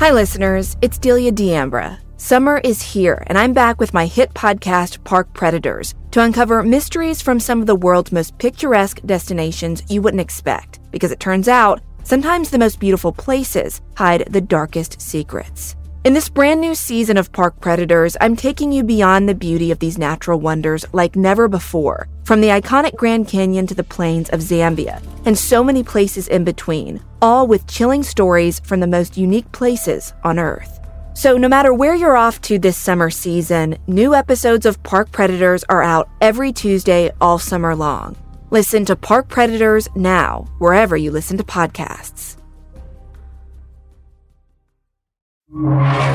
Hi, listeners. It's Delia D'Ambra. Summer is here, and I'm back with my hit podcast, Park Predators, to uncover mysteries from some of the world's most picturesque destinations you wouldn't expect. Because it turns out, sometimes the most beautiful places hide the darkest secrets. In this brand new season of Park Predators, I'm taking you beyond the beauty of these natural wonders like never before, from the iconic Grand Canyon to the plains of Zambia, and so many places in between, all with chilling stories from the most unique places on Earth. So no matter where you're off to this summer season, new episodes of Park Predators are out every Tuesday all summer long. Listen to Park Predators now, wherever you listen to podcasts.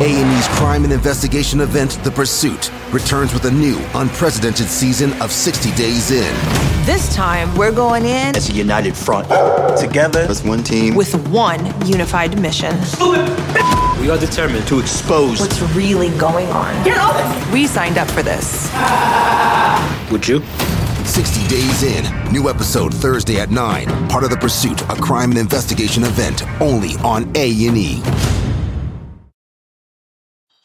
A&E's crime and investigation event, The Pursuit, returns with a new, unprecedented season of 60 Days In. This time, we're going in as a united front. Together, as one team. With one unified mission. We are determined to expose what's really going on. Get off it! We signed up for this. Would you? 60 Days In. New episode Thursday at 9. Part of The Pursuit, a crime and investigation event, only on A&E.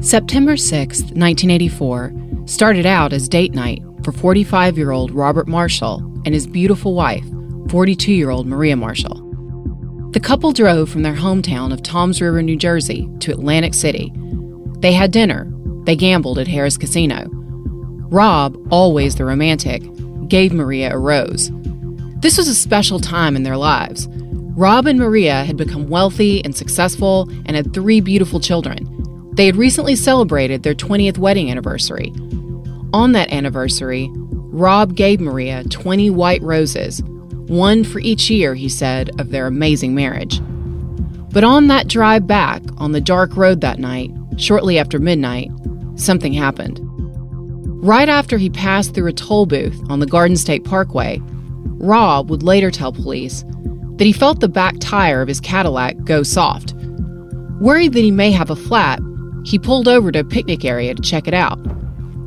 September 6, 1984, started out as date night for 45-year-old Robert Marshall and his beautiful wife, 42-year-old Maria Marshall. The couple drove from their hometown of Toms River, New Jersey, to Atlantic City. They had dinner. They gambled at Harrah's Casino. Rob, always the romantic, gave Maria a rose. This was a special time in their lives. Rob and Maria had become wealthy and successful and had 3 beautiful children. They had recently celebrated their 20th wedding anniversary. On that anniversary, Rob gave Maria 20 white roses, one for each year, he said, of their amazing marriage. But on that drive back on the dark road that night, shortly after midnight, something happened. Right after he passed through a toll booth on the Garden State Parkway, Rob would later tell police that he felt the back tire of his Cadillac go soft. Worried that he may have a flat, he pulled over to a picnic area to check it out.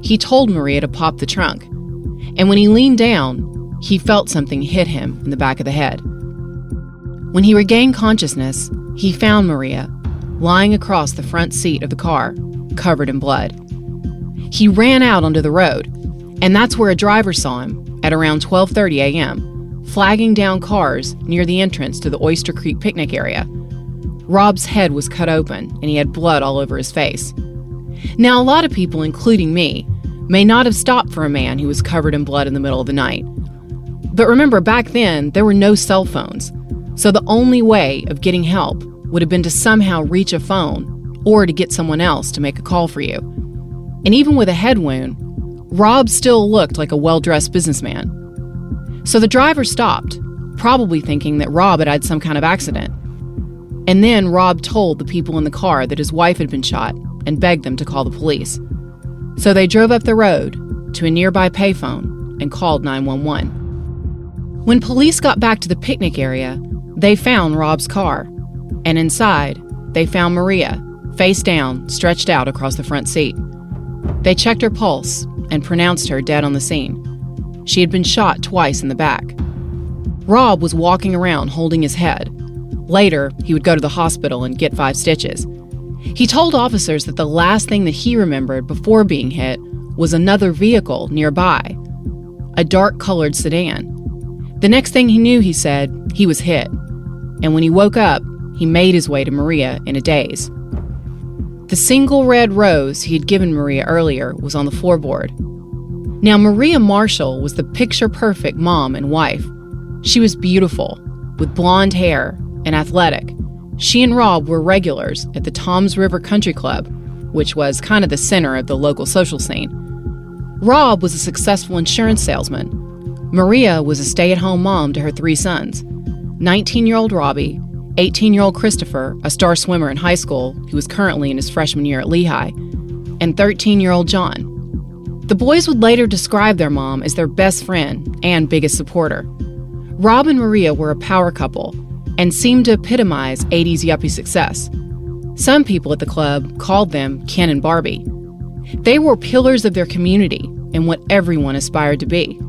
He told Maria to pop the trunk, and when he leaned down, he felt something hit him in the back of the head. When he regained consciousness, he found Maria lying across the front seat of the car, covered in blood. He ran out onto the road, and that's where a driver saw him at around 12:30 a.m., flagging down cars near the entrance to the Oyster Creek picnic area. Rob's head was cut open, and he had blood all over his face. Now, a lot of people, including me, may not have stopped for a man who was covered in blood in the middle of the night. But remember, back then, there were no cell phones, so the only way of getting help would have been to somehow reach a phone or to get someone else to make a call for you. And even with a head wound, Rob still looked like a well-dressed businessman. So the driver stopped, probably thinking that Rob had had some kind of accident. And then Rob told the people in the car that his wife had been shot and begged them to call the police. So they drove up the road to a nearby payphone and called 911. When police got back to the picnic area, they found Rob's car. And inside, they found Maria, face down, stretched out across the front seat. They checked her pulse and pronounced her dead on the scene. She had been shot twice in the back. Rob was walking around holding his head. Later, he would go to the hospital and get 5 stitches. He told officers that the last thing that he remembered before being hit was another vehicle nearby, a dark-colored sedan. The next thing he knew, he said, he was hit. And when he woke up, he made his way to Maria in a daze. The single red rose he had given Maria earlier was on the floorboard. Now, Maria Marshall was the picture-perfect mom and wife. She was beautiful, with blonde hair, and athletic. She and Rob were regulars at the Toms River Country Club, which was kind of the center of the local social scene. Rob was a successful insurance salesman. Maria was a stay-at-home mom to her 3 sons. 19-year-old Robbie, 18-year-old Christopher, a star swimmer in high school who was currently in his freshman year at Lehigh, and 13-year-old John. The boys would later describe their mom as their best friend and biggest supporter. Rob and Maria were a power couple and seemed to epitomize 80s yuppie success. Some people at the club called them Ken and Barbie. They were pillars of their community and what everyone aspired to be.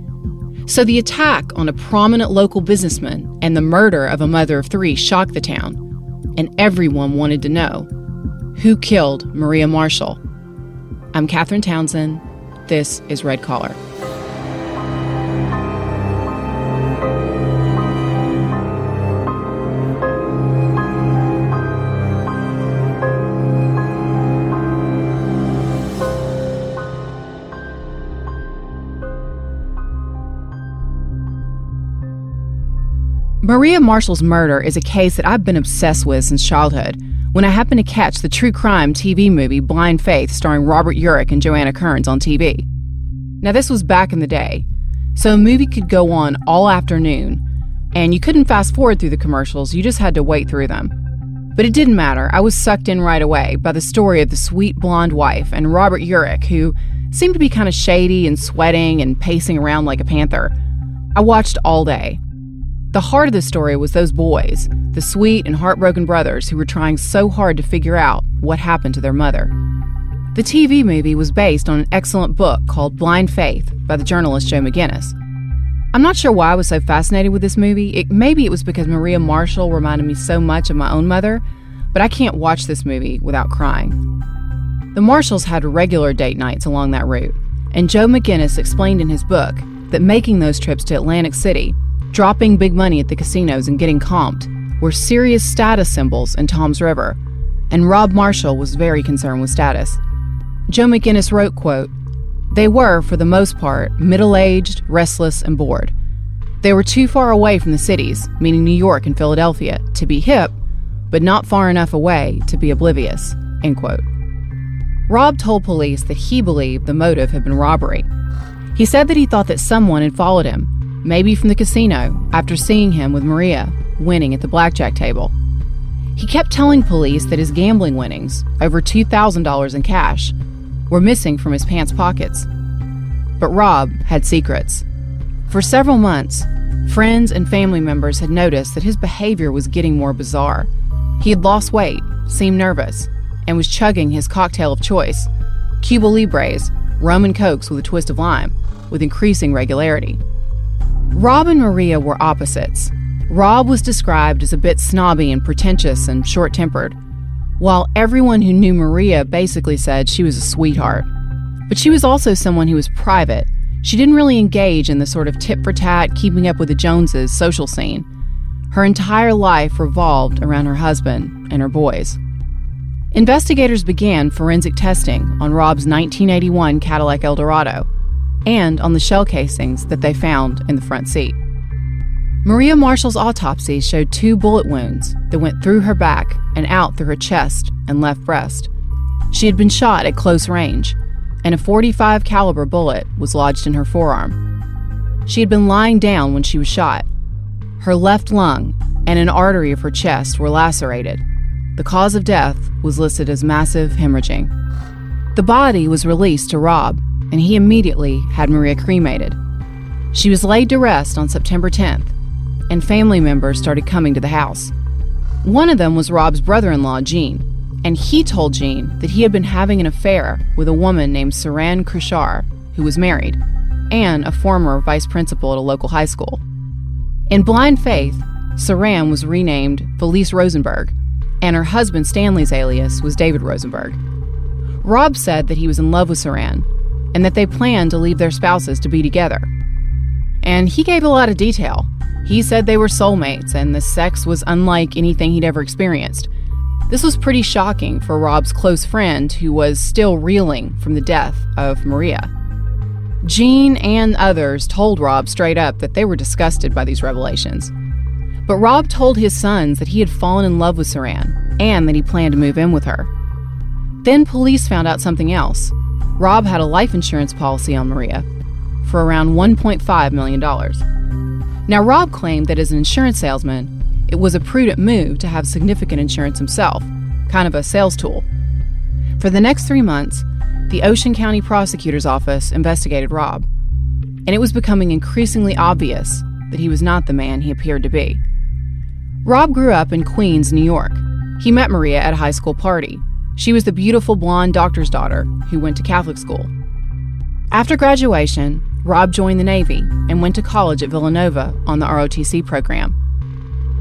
So the attack on a prominent local businessman and the murder of a mother of three shocked the town, and everyone wanted to know, who killed Maria Marshall? I'm Katherine Townsend. This is Red Collar. Maria Marshall's murder is a case that I've been obsessed with since childhood, when I happened to catch the true crime TV movie Blind Faith starring Robert Urich and Joanna Kerns on TV. Now, this was back in the day, so a movie could go on all afternoon, and you couldn't fast forward through the commercials, you just had to wait through them. But it didn't matter, I was sucked in right away by the story of the sweet blonde wife and Robert Urich, who seemed to be kind of shady and sweating and pacing around like a panther. I watched all day. The heart of the story was those boys, the sweet and heartbroken brothers who were trying so hard to figure out what happened to their mother. The TV movie was based on an excellent book called Blind Faith by the journalist Joe McGinnis. I'm not sure why I was so fascinated with this movie. Maybe it was because Maria Marshall reminded me so much of my own mother, but I can't watch this movie without crying. The Marshalls had regular date nights along that route, and Joe McGinnis explained in his book that making those trips to Atlantic City, dropping big money at the casinos and getting comped were serious status symbols in Toms River, and Rob Marshall was very concerned with status. Joe McGinnis wrote, quote, "They were, for the most part, middle-aged, restless, and bored. They were too far away from the cities, meaning New York and Philadelphia, to be hip, but not far enough away to be oblivious," end quote. Rob told police that he believed the motive had been robbery. He said that he thought that someone had followed him, maybe from the casino, after seeing him with Maria, winning at the blackjack table. He kept telling police that his gambling winnings, over $2,000 in cash, were missing from his pants pockets. But Rob had secrets. For several months, friends and family members had noticed that his behavior was getting more bizarre. He had lost weight, seemed nervous, and was chugging his cocktail of choice, Cuba Libres, rum and cokes with a twist of lime, with increasing regularity. Rob and Maria were opposites. Rob was described as a bit snobby and pretentious and short-tempered, while everyone who knew Maria basically said she was a sweetheart. But she was also someone who was private. She didn't really engage in the sort of tit-for-tat, keeping up with the Joneses social scene. Her entire life revolved around her husband and her boys. Investigators began forensic testing on Rob's 1981 Cadillac Eldorado, and on the shell casings that they found in the front seat. Maria Marshall's autopsy showed 2 bullet wounds that went through her back and out through her chest and left breast. She had been shot at close range, and a .45 caliber bullet was lodged in her forearm. She had been lying down when she was shot. Her left lung and an artery of her chest were lacerated. The cause of death was listed as massive hemorrhaging. The body was released to Rob, and he immediately had Maria cremated. She was laid to rest on September 10th, and family members started coming to the house. One of them was Rob's brother-in-law, Gene, and he told Gene that he had been having an affair with a woman named Saran Krishar, who was married, and a former vice principal at a local high school. In Blind Faith, Saran was renamed Felice Rosenberg, and her husband Stanley's alias was David Rosenberg. Rob said that he was in love with Saran, and that they planned to leave their spouses to be together. And he gave a lot of detail. He said they were soulmates and the sex was unlike anything he'd ever experienced. This was pretty shocking for Rob's close friend, who was still reeling from the death of Maria. Gene and others told Rob straight up that they were disgusted by these revelations. But Rob told his sons that he had fallen in love with Saran and that he planned to move in with her. Then police found out something else. Rob had a life insurance policy on Maria for around $1.5 million. Now, Rob claimed that as an insurance salesman, it was a prudent move to have significant insurance himself, kind of a sales tool. For the next 3 months, the Ocean County Prosecutor's Office investigated Rob, and it was becoming increasingly obvious that he was not the man he appeared to be. Rob grew up in Queens, New York. He met Maria at a high school party. She was the beautiful blonde doctor's daughter who went to Catholic school. After graduation, Rob joined the Navy and went to college at Villanova on the ROTC program.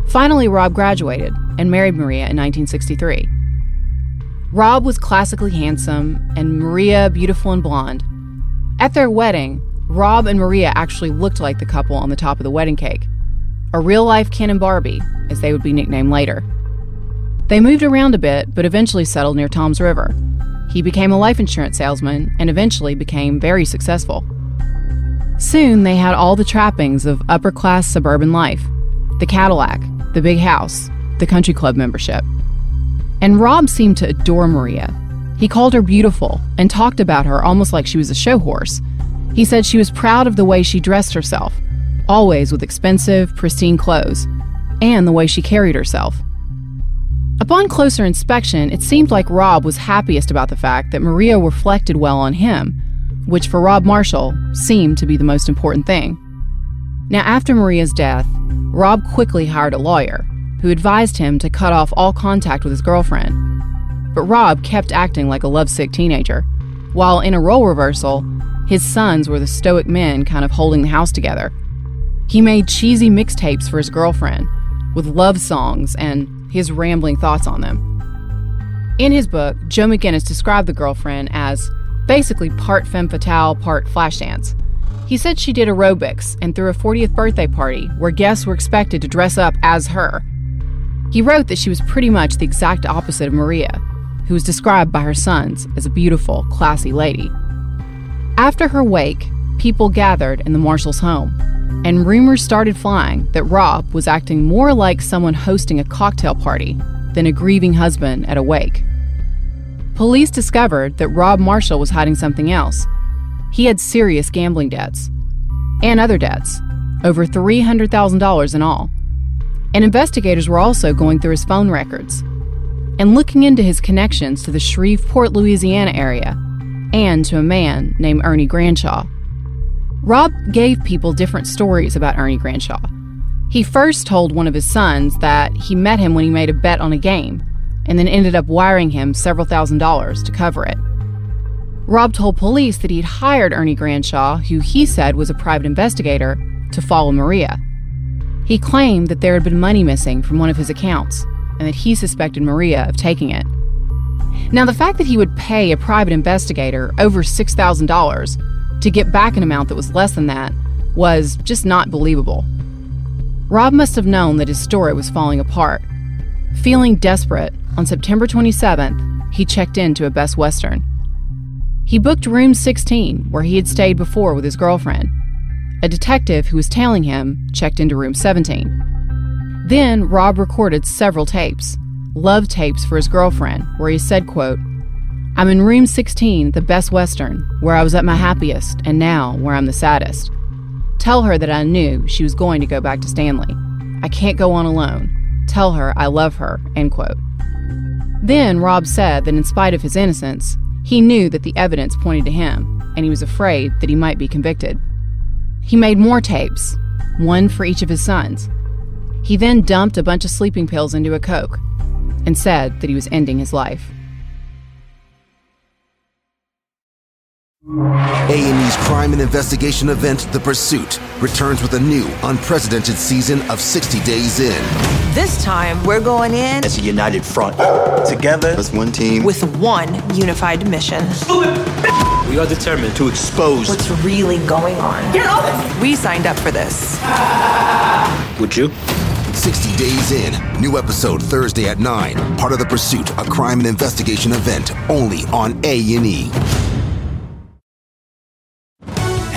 Finally, Rob graduated and married Maria in 1963. Rob was classically handsome and Maria beautiful and blonde. At their wedding, Rob and Maria actually looked like the couple on the top of the wedding cake, a real-life Ken and Barbie, as they would be nicknamed later. They moved around a bit, but eventually settled near Toms River. He became a life insurance salesman and eventually became very successful. Soon, they had all the trappings of upper-class suburban life: the Cadillac, the big house, the country club membership. And Rob seemed to adore Maria. He called her beautiful and talked about her almost like she was a show horse. He said she was proud of the way she dressed herself, always with expensive, pristine clothes, and the way she carried herself. Upon closer inspection, it seemed like Rob was happiest about the fact that Maria reflected well on him, which for Rob Marshall seemed to be the most important thing. Now, after Maria's death, Rob quickly hired a lawyer who advised him to cut off all contact with his girlfriend. But Rob kept acting like a lovesick teenager, while in a role reversal, his sons were the stoic men kind of holding the house together. He made cheesy mixtapes for his girlfriend with love songs and his rambling thoughts on them. In his book, Joe McGinnis described the girlfriend as basically part femme fatale, part Flashdance. He said she did aerobics and threw a 40th birthday party where guests were expected to dress up as her. He wrote that she was pretty much the exact opposite of Maria, who was described by her sons as a beautiful, classy lady. After her wake, people gathered in the Marshall's home, and rumors started flying that Rob was acting more like someone hosting a cocktail party than a grieving husband at a wake. Police discovered that Rob Marshall was hiding something else. He had serious gambling debts, and other debts, over $300,000 in all. And investigators were also going through his phone records and looking into his connections to the Shreveport, Louisiana area, and to a man named Ernie Granshaw. Rob gave people different stories about Ernie Granshaw. He first told one of his sons that he met him when he made a bet on a game, and then ended up wiring him several $1,000s to cover it. Rob told police that he'd hired Ernie Granshaw, who he said was a private investigator, to follow Maria. He claimed that there had been money missing from one of his accounts, and that he suspected Maria of taking it. Now, the fact that he would pay a private investigator over $6,000 to get back an amount that was less than that was just not believable. Rob must have known that his story was falling apart. Feeling desperate, on September 27th, he checked into a Best Western. He booked room 16, where he had stayed before with his girlfriend. A detective who was tailing him checked into room 17. Then Rob recorded several tapes, love tapes for his girlfriend, where he said, quote, "I'm in room 16, the Best Western, where I was at my happiest, and now where I'm the saddest. Tell her that I knew she was going to go back to Stanley. I can't go on alone. Tell her I love her," end quote. Then Rob said that in spite of his innocence, he knew that the evidence pointed to him, and he was afraid that he might be convicted. He made more tapes, one for each of his sons. He then dumped a bunch of sleeping pills into a Coke and said that he was ending his life. A&E's crime and investigation event, The Pursuit, returns with a new, unprecedented season of 60 Days In. This time, we're going in as a united front. Together, as one team. With one unified mission. We are determined to expose what's really going on. Get off it! We signed up for this. Would you? 60 Days In. New episode Thursday at 9. Part of The Pursuit, a crime and investigation event, only on A&E.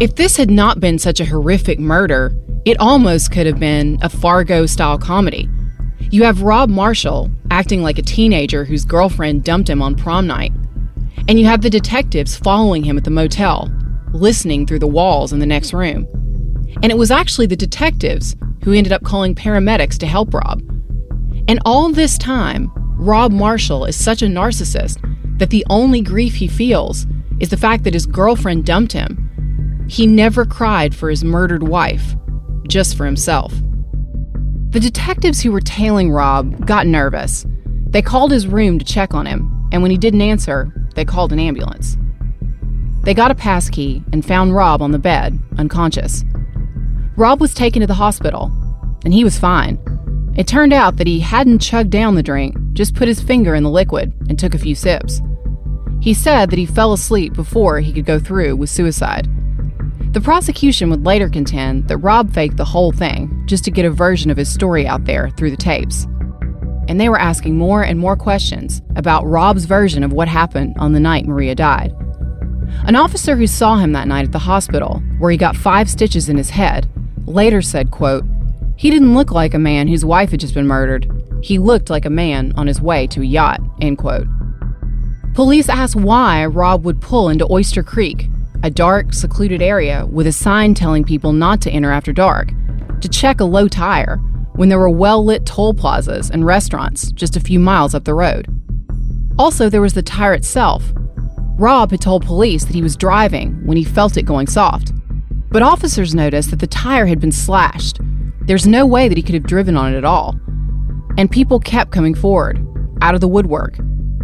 If this had not been such a horrific murder, it almost could have been a Fargo-style comedy. You have Rob Marshall acting like a teenager whose girlfriend dumped him on prom night. And you have the detectives following him at the motel, listening through the walls in the next room. And it was actually the detectives who ended up calling paramedics to help Rob. And all this time, Rob Marshall is such a narcissist that the only grief he feels is the fact that his girlfriend dumped him. He never cried for his murdered wife, just for himself. The detectives who were tailing Rob got nervous. They called his room to check on him, and when he didn't answer, they called an ambulance. They got a passkey and found Rob on the bed, unconscious. Rob was taken to the hospital, and he was fine. It turned out that he hadn't chugged down the drink, just put his finger in the liquid and took a few sips. He said that he fell asleep before he could go through with suicide. The prosecution would later contend that Rob faked the whole thing just to get a version of his story out there through the tapes. And they were asking more and more questions about Rob's version of what happened on the night Maria died. An officer who saw him that night at the hospital, where he got 5 stitches in his head, later said, quote, "He didn't look like a man whose wife had just been murdered. He looked like a man on his way to a yacht," end quote. Police asked why Rob would pull into Oyster Creek, a dark, secluded area with a sign telling people not to enter after dark, to check a low tire, when there were well-lit toll plazas and restaurants just a few miles up the road. Also, there was the tire itself. Rob had told police that he was driving when he felt it going soft. But officers noticed that the tire had been slashed. There's no way that he could have driven on it at all. And people kept coming forward, out of the woodwork.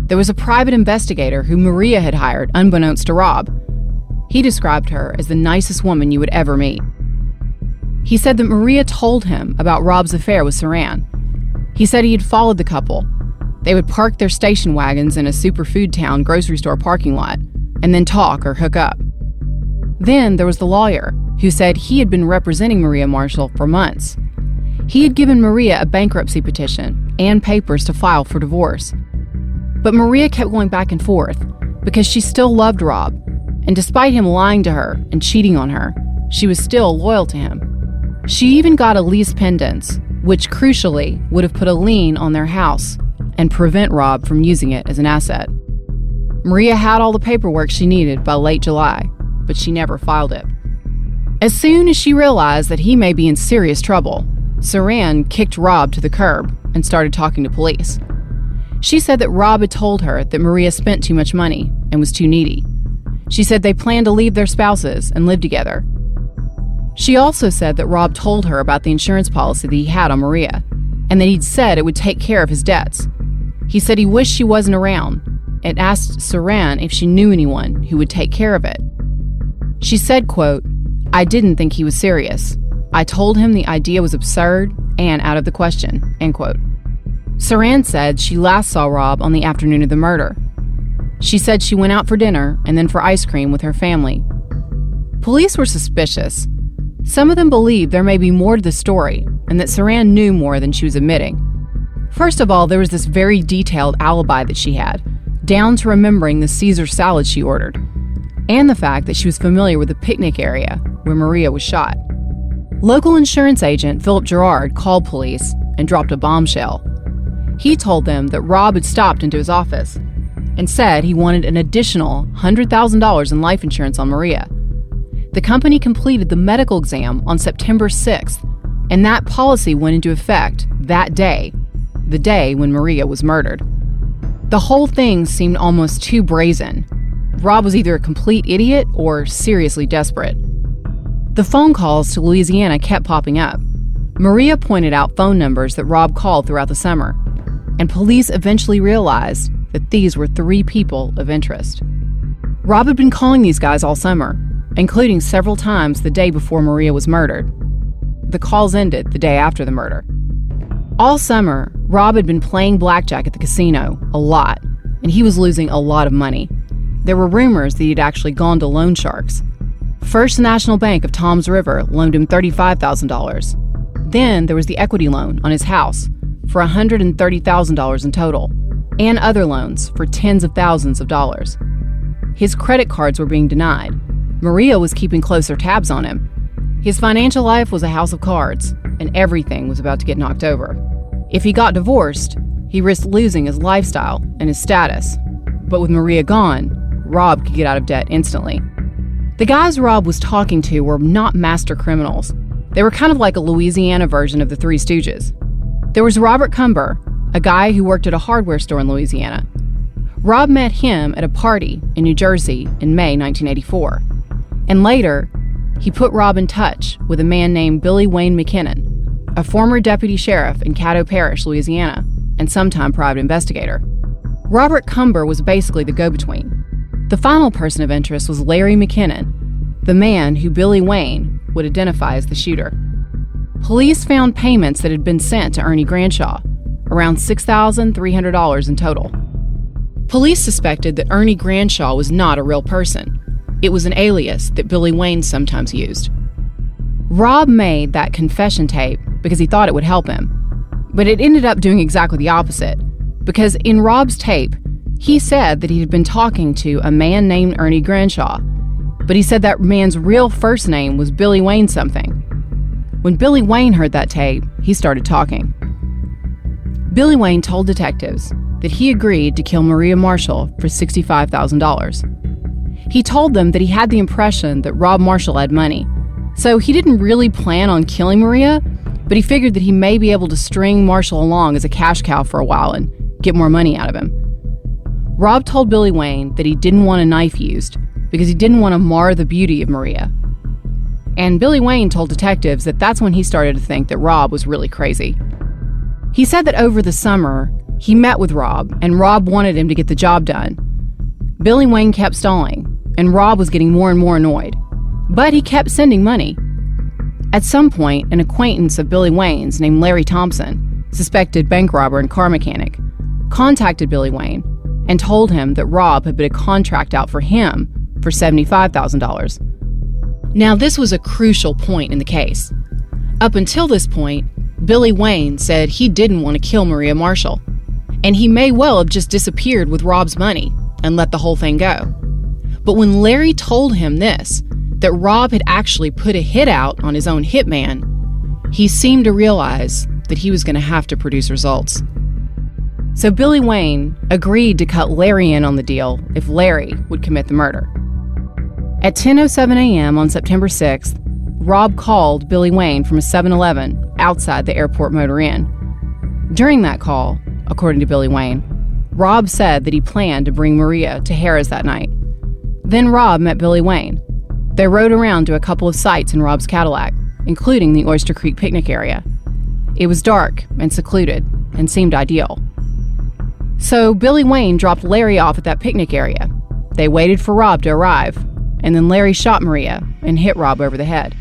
There was a private investigator who Maria had hired, unbeknownst to Rob. He described her as the nicest woman you would ever meet. He said that Maria told him about Rob's affair with Saran. He said he had followed the couple. They would park their station wagons in a Superfood Town grocery store parking lot and then talk or hook up. Then there was the lawyer, who said he had been representing Maria Marshall for months. He had given Maria a bankruptcy petition and papers to file for divorce. But Maria kept going back and forth because she still loved Rob. And despite him lying to her and cheating on her, she was still loyal to him. She even got a lease pendants, which crucially would have put a lien on their house and prevent Rob from using it as an asset. Maria had all the paperwork she needed by late July, but she never filed it. As soon as she realized that he may be in serious trouble, Saran kicked Rob to the curb and started talking to police. She said that Rob had told her that Maria spent too much money and was too needy. She said they planned to leave their spouses and live together. She also said that Rob told her about the insurance policy that he had on Maria, and that he'd said it would take care of his debts. He said he wished she wasn't around and asked Saran if she knew anyone who would take care of it. She said, quote, "I didn't think he was serious. I told him the idea was absurd and out of the question," end quote. Saran said she last saw Rob on the afternoon of the murder. She said she went out for dinner and then for ice cream with her family. Police were suspicious. Some of them believed there may be more to the story and that Saran knew more than she was admitting. First of all, there was this very detailed alibi that she had, down to remembering the Caesar salad she ordered, and the fact that she was familiar with the picnic area where Maria was shot. Local insurance agent Philip Gerard called police and dropped a bombshell. He told them that Rob had stopped into his office and said he wanted an additional $100,000 in life insurance on Maria. The company completed the medical exam on September 6th, and that policy went into effect that day, the day when Maria was murdered. The whole thing seemed almost too brazen. Rob was either a complete idiot or seriously desperate. The phone calls to Louisiana kept popping up. Maria pointed out phone numbers that Rob called throughout the summer, and police eventually realized that these were 3 people of interest. Rob had been calling these guys all summer, including several times the day before Maria was murdered. The calls ended the day after the murder. All summer, Rob had been playing blackjack at the casino a lot, and he was losing a lot of money. There were rumors that he'd actually gone to loan sharks. First National Bank of Toms River loaned him $35,000. Then there was the equity loan on his house for $130,000 in total, and other loans for tens of thousands of dollars. His credit cards were being denied. Maria was keeping closer tabs on him. His financial life was a house of cards, and everything was about to get knocked over. If he got divorced, he risked losing his lifestyle and his status. But with Maria gone, Rob could get out of debt instantly. The guys Rob was talking to were not master criminals. They were kind of like a Louisiana version of the Three Stooges. There was Robert Cumber, a guy who worked at a hardware store in Louisiana. Rob met him at a party in New Jersey in May 1984. And later, he put Rob in touch with a man named Billy Wayne McKinnon, a former deputy sheriff in Caddo Parish, Louisiana, and sometime private investigator. Robert Cumber was basically the go-between. The final person of interest was Larry McKinnon, the man who Billy Wayne would identify as the shooter. Police found payments that had been sent to Ernie Granshaw, around $6,300 in total. Police suspected that Ernie Granshaw was not a real person. It was an alias that Billy Wayne sometimes used. Rob made that confession tape because he thought it would help him, but it ended up doing exactly the opposite, because in Rob's tape, he said that he had been talking to a man named Ernie Granshaw, but he said that man's real first name was Billy Wayne something. When Billy Wayne heard that tape, he started talking. Billy Wayne told detectives that he agreed to kill Maria Marshall for $65,000. He told them that he had the impression that Rob Marshall had money, so he didn't really plan on killing Maria, but he figured that he may be able to string Marshall along as a cash cow for a while and get more money out of him. Rob told Billy Wayne that he didn't want a knife used because he didn't want to mar the beauty of Maria. And Billy Wayne told detectives that that's when he started to think that Rob was really crazy. He said that over the summer, he met with Rob, and Rob wanted him to get the job done. Billy Wayne kept stalling, and Rob was getting more and more annoyed. But he kept sending money. At some point, an acquaintance of Billy Wayne's named Larry Thompson, suspected bank robber and car mechanic, contacted Billy Wayne and told him that Rob had put a contract out for him for $75,000. Now, this was a crucial point in the case. Up until this point, Billy Wayne said he didn't want to kill Maria Marshall, and he may well have just disappeared with Rob's money and let the whole thing go. But when Larry told him this, that Rob had actually put a hit out on his own hitman, he seemed to realize that he was going to have to produce results. So Billy Wayne agreed to cut Larry in on the deal if Larry would commit the murder. At 10:07 a.m. on September 6th, Rob called Billy Wayne from a 7-Eleven outside the Airport Motor Inn. During that call, according to Billy Wayne, Rob said that he planned to bring Maria to Harrah's that night. Then Rob met Billy Wayne. They rode around to a couple of sites in Rob's Cadillac, including the Oyster Creek picnic area. It was dark and secluded and seemed ideal. So Billy Wayne dropped Larry off at that picnic area. They waited for Rob to arrive, and then Larry shot Maria and hit Rob over the head.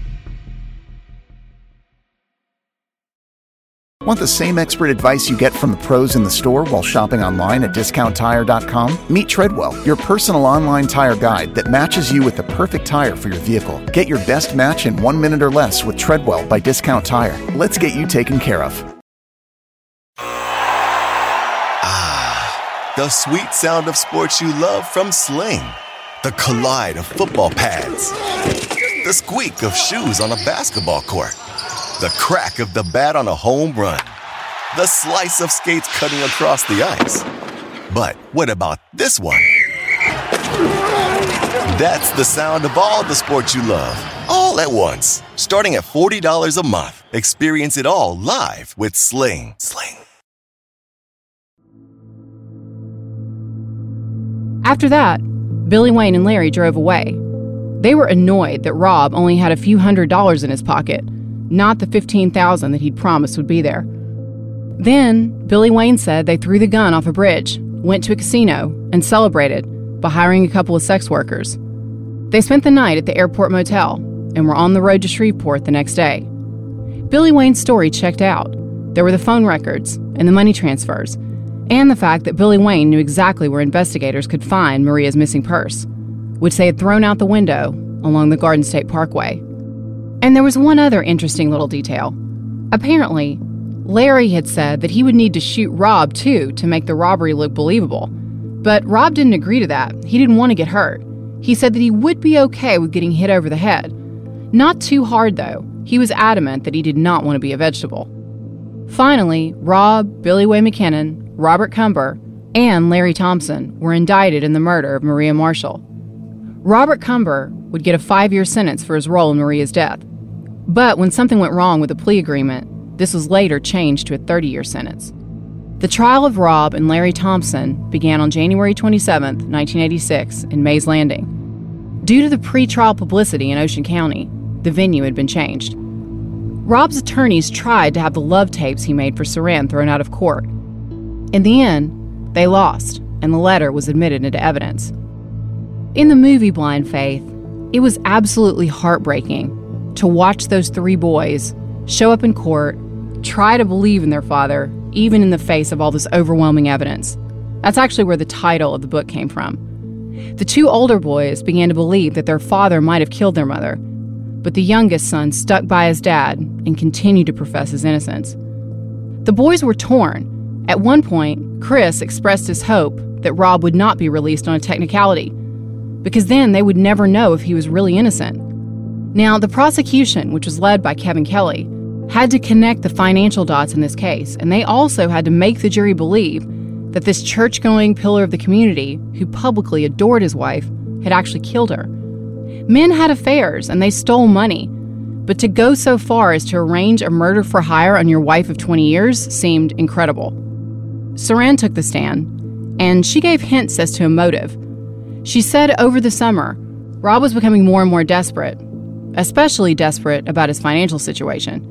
Want the same expert advice you get from the pros in the store while shopping online at discounttire.com? Meet Treadwell, your personal online tire guide that matches you with the perfect tire for your vehicle. Get your best match in 1 minute or less with Treadwell by Discount Tire. Let's get you taken care of. Ah, the sweet sound of sports you love from Sling. The collide of football pads. The squeak of shoes on a basketball court. The crack of the bat on a home run. The slice of skates cutting across the ice. But what about this one? That's the sound of all the sports you love, all at once. Starting at $40 a month, experience it all live with Sling. Sling. After that, Billy Wayne and Larry drove away. They were annoyed that Rob only had a few $100s in his pocket, not the $15,000 that he'd promised would be there. Then, Billy Wayne said they threw the gun off a bridge, went to a casino, and celebrated by hiring a couple of sex workers. They spent the night at the airport motel and were on the road to Shreveport the next day. Billy Wayne's story checked out. There were the phone records and the money transfers, and the fact that Billy Wayne knew exactly where investigators could find Maria's missing purse, which they had thrown out the window along the Garden State Parkway. And there was one other interesting little detail. Apparently, Larry had said that he would need to shoot Rob, too, to make the robbery look believable. But Rob didn't agree to that. He didn't want to get hurt. He said that he would be okay with getting hit over the head. Not too hard, though. He was adamant that he did not want to be a vegetable. Finally, Rob, Billy Wayne McKinnon, Robert Cumber, and Larry Thompson were indicted in the murder of Maria Marshall. Robert Cumber would get a 5-year sentence for his role in Maria's death. But when something went wrong with the plea agreement, this was later changed to a 30-year sentence. The trial of Rob and Larry Thompson began on January 27, 1986, in Mays Landing. Due to the pre-trial publicity in Ocean County, the venue had been changed. Rob's attorneys tried to have the love tapes he made for Saran thrown out of court. In the end, they lost, and the letter was admitted into evidence. In the movie Blind Faith, it was absolutely heartbreaking to watch those three boys show up in court, try to believe in their father, even in the face of all this overwhelming evidence. That's actually where the title of the book came from. The two older boys began to believe that their father might have killed their mother, but the youngest son stuck by his dad and continued to profess his innocence. The boys were torn. At one point, Chris expressed his hope that Rob would not be released on a technicality, because then they would never know if he was really innocent. Now, the prosecution, which was led by Kevin Kelly, had to connect the financial dots in this case, and they also had to make the jury believe that this church-going pillar of the community, who publicly adored his wife, had actually killed her. Men had affairs, and they stole money, but to go so far as to arrange a murder for hire on your wife of 20 years seemed incredible. Saran took the stand, and she gave hints as to a motive. She said over the summer, Rob was becoming more and more desperate, especially desperate about his financial situation.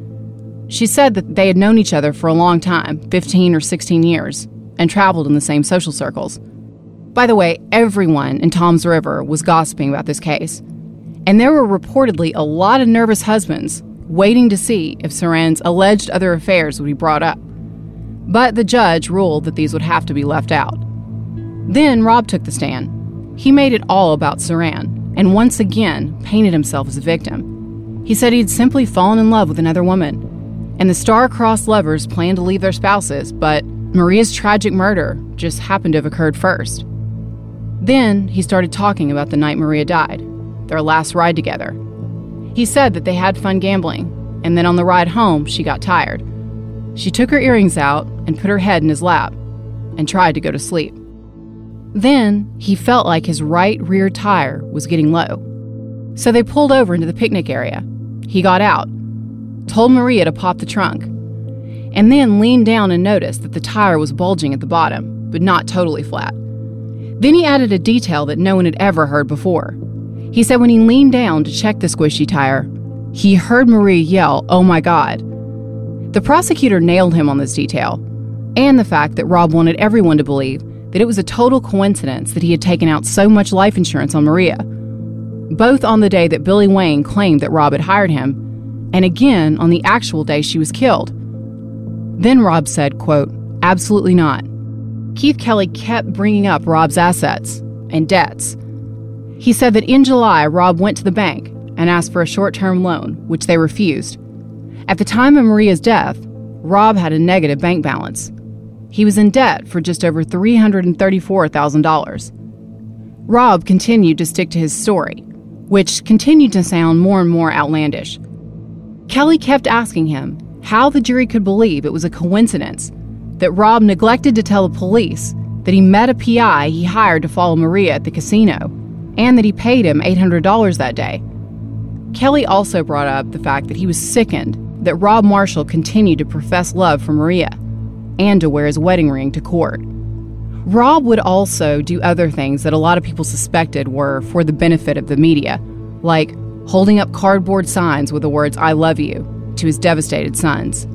She said that they had known each other for a long time, 15 or 16 years, and traveled in the same social circles. By the way, everyone in Toms River was gossiping about this case, and there were reportedly a lot of nervous husbands waiting to see if Saran's alleged other affairs would be brought up. But the judge ruled that these would have to be left out. Then Rob took the stand. He made it all about Saran, and once again painted himself as a victim. He said he'd simply fallen in love with another woman, and the star-crossed lovers planned to leave their spouses, but Maria's tragic murder just happened to have occurred first. Then he started talking about the night Maria died, their last ride together. He said that they had fun gambling, and then on the ride home, she got tired. She took her earrings out and put her head in his lap and tried to go to sleep. Then he felt like his right rear tire was getting low. So they pulled over into the picnic area. He got out, told Maria to pop the trunk, and then leaned down and noticed that the tire was bulging at the bottom, but not totally flat. Then he added a detail that no one had ever heard before. He said when he leaned down to check the squishy tire, he heard Maria yell, "Oh my God." The prosecutor nailed him on this detail, and the fact that Rob wanted everyone to believe that it was a total coincidence that he had taken out so much life insurance on Maria, both on the day that Billy Wayne claimed that Rob had hired him, and again on the actual day she was killed. Then Rob said, quote, "Absolutely not." Keith Kelly kept bringing up Rob's assets and debts. He said that in July, Rob went to the bank and asked for a short-term loan, which they refused. At the time of Maria's death, Rob had a negative bank balance. He was in debt for just over $334,000. Rob continued to stick to his story, which continued to sound more and more outlandish. Kelly kept asking him how the jury could believe it was a coincidence that Rob neglected to tell the police that he met a PI he hired to follow Maria at the casino, and that he paid him $800 that day. Kelly also brought up the fact that he was sickened that Rob Marshall continued to profess love for Maria and to wear his wedding ring to court. Rob would also do other things that a lot of people suspected were for the benefit of the media, like holding up cardboard signs with the words, "I love you," to his devastated sons.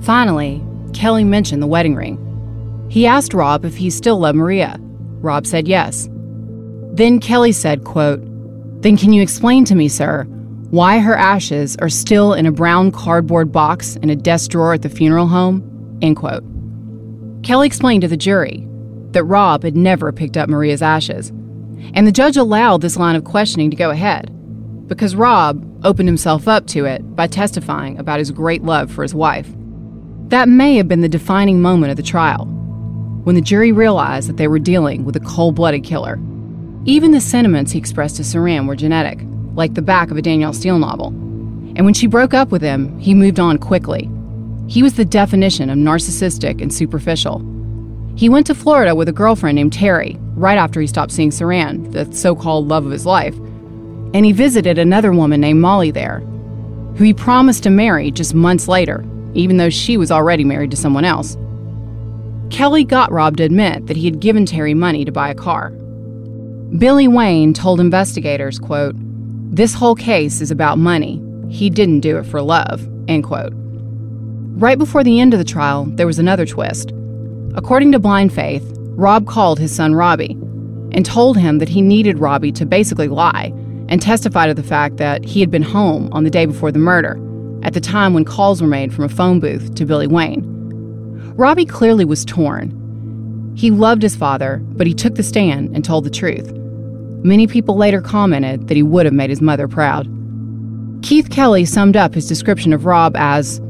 Finally, Kelly mentioned the wedding ring. He asked Rob if he still loved Maria. Rob said yes. Then Kelly said, quote, "Then can you explain to me, sir, why her ashes are still in a brown cardboard box in a desk drawer at the funeral home?" End quote. Kelly explained to the jury that Rob had never picked up Maria's ashes, and the judge allowed this line of questioning to go ahead. because Rob opened himself up to it by testifying about his great love for his wife. That may have been the defining moment of the trial, when the jury realized that they were dealing with a cold-blooded killer. Even the sentiments he expressed to Saran were genetic, like the back of a Danielle Steele novel. And when she broke up with him, he moved on quickly. He was the definition of narcissistic and superficial. He went to Florida with a girlfriend named Terry right after he stopped seeing Saran, the so-called love of his life, and he visited another woman named Molly there, who he promised to marry just months later, even though she was already married to someone else. Kelly got Rob to admit that he had given Terry money to buy a car. Billy Wayne told investigators, quote, "This whole case is about money. He didn't do it for love," end quote. Right before the end of the trial, there was another twist. According to Blind Faith, Rob called his son Robbie and told him that he needed Robbie to basically lie and testify to the fact that he had been home on the day before the murder, at the time when calls were made from a phone booth to Billy Wayne. Robbie clearly was torn. He loved his father, but he took the stand and told the truth. Many people later commented that he would have made his mother proud. Keith Kelly summed up his description of Rob as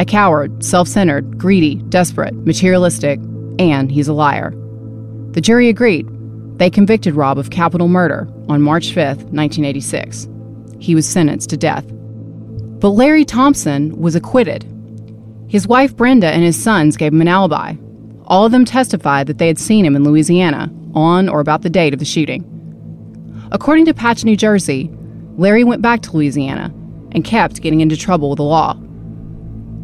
a coward, self-centered, greedy, desperate, materialistic, and he's a liar. The jury agreed. They convicted Rob of capital murder on March 5th, 1986. He was sentenced to death. But Larry Thompson was acquitted. His wife Brenda and his sons gave him an alibi. All of them testified that they had seen him in Louisiana on or about the date of the shooting. According to Patch, New Jersey, Larry went back to Louisiana and kept getting into trouble with the law.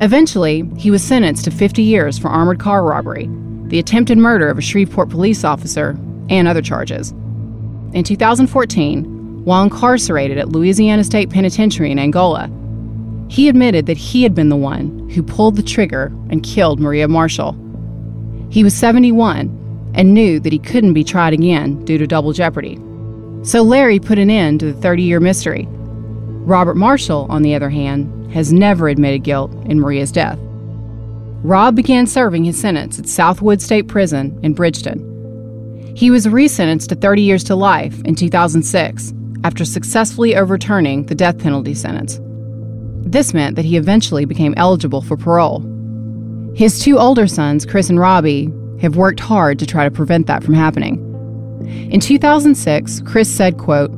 Eventually, he was sentenced to 50 years for armored car robbery, the attempted murder of a Shreveport police officer, and other charges. In 2014, while incarcerated at Louisiana State Penitentiary in Angola, he admitted that he had been the one who pulled the trigger and killed Maria Marshall. He was 71 and knew that he couldn't be tried again due to double jeopardy. So Larry put an end to the 30-year mystery. Robert Marshall, on the other hand, has never admitted guilt in Maria's death. Rob began serving his sentence at Southwood State Prison in Bridgeton. He was resentenced to 30 years to life in 2006 after successfully overturning the death penalty sentence. This meant that he eventually became eligible for parole. His two older sons, Chris and Robbie, have worked hard to try to prevent that from happening. In 2006, Chris said, quote,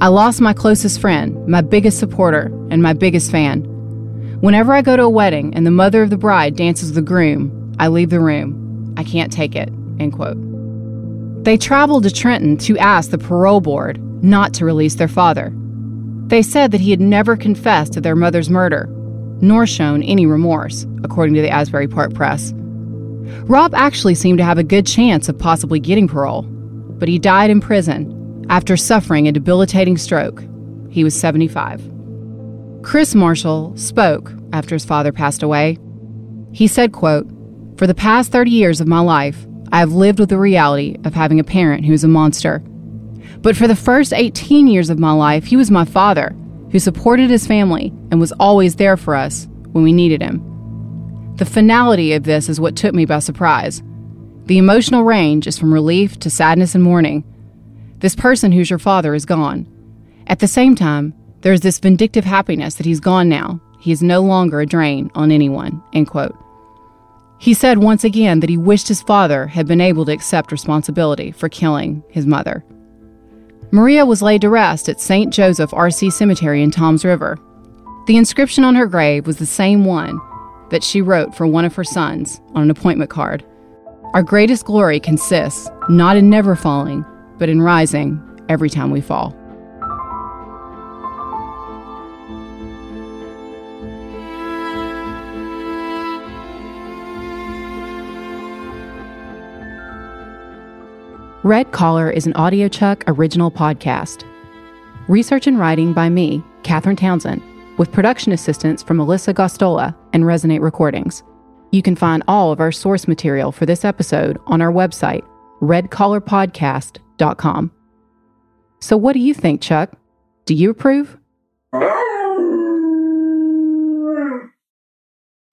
"I lost my closest friend, my biggest supporter, and my biggest fan. Whenever I go to a wedding and the mother of the bride dances with the groom, I leave the room. I can't take it," end quote. They traveled to Trenton to ask the parole board not to release their father. They said that he had never confessed to their mother's murder, nor shown any remorse, according to the Asbury Park Press. Rob actually seemed to have a good chance of possibly getting parole, but he died in prison after suffering a debilitating stroke. He was 75. Chris Marshall spoke after his father passed away. He said, quote, "For the past 30 years of my life, I have lived with the reality of having a parent who is a monster. But for the first 18 years of my life, he was my father, who supported his family and was always there for us when we needed him. The finality of this is what took me by surprise. The emotional range is from relief to sadness and mourning. This person who's your father is gone. At the same time, there is this vindictive happiness that he's gone now. He is no longer a drain on anyone," end quote. He said once again that he wished his father had been able to accept responsibility for killing his mother. Maria was laid to rest at St. Joseph R.C. Cemetery in Toms River. The inscription on her grave was the same one that she wrote for one of her sons on an appointment card. "Our greatest glory consists not in never falling, but in rising every time we fall." Red Collar is an AudioChuck original podcast. Research and writing by me, Katherine Townsend, with production assistance from Melissa Gostola and Resonate Recordings. You can find all of our source material for this episode on our website, redcollarpodcast.com. So what do you think, Chuck? Do you approve?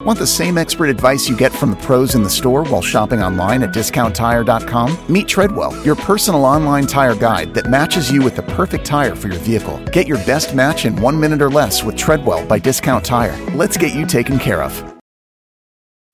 Want the same expert advice you get from the pros in the store while shopping online at discounttire.com? Meet Treadwell, your personal online tire guide that matches you with the perfect tire for your vehicle. Get your best match in 1 minute or less with Treadwell by Discount Tire. Let's get you taken care of.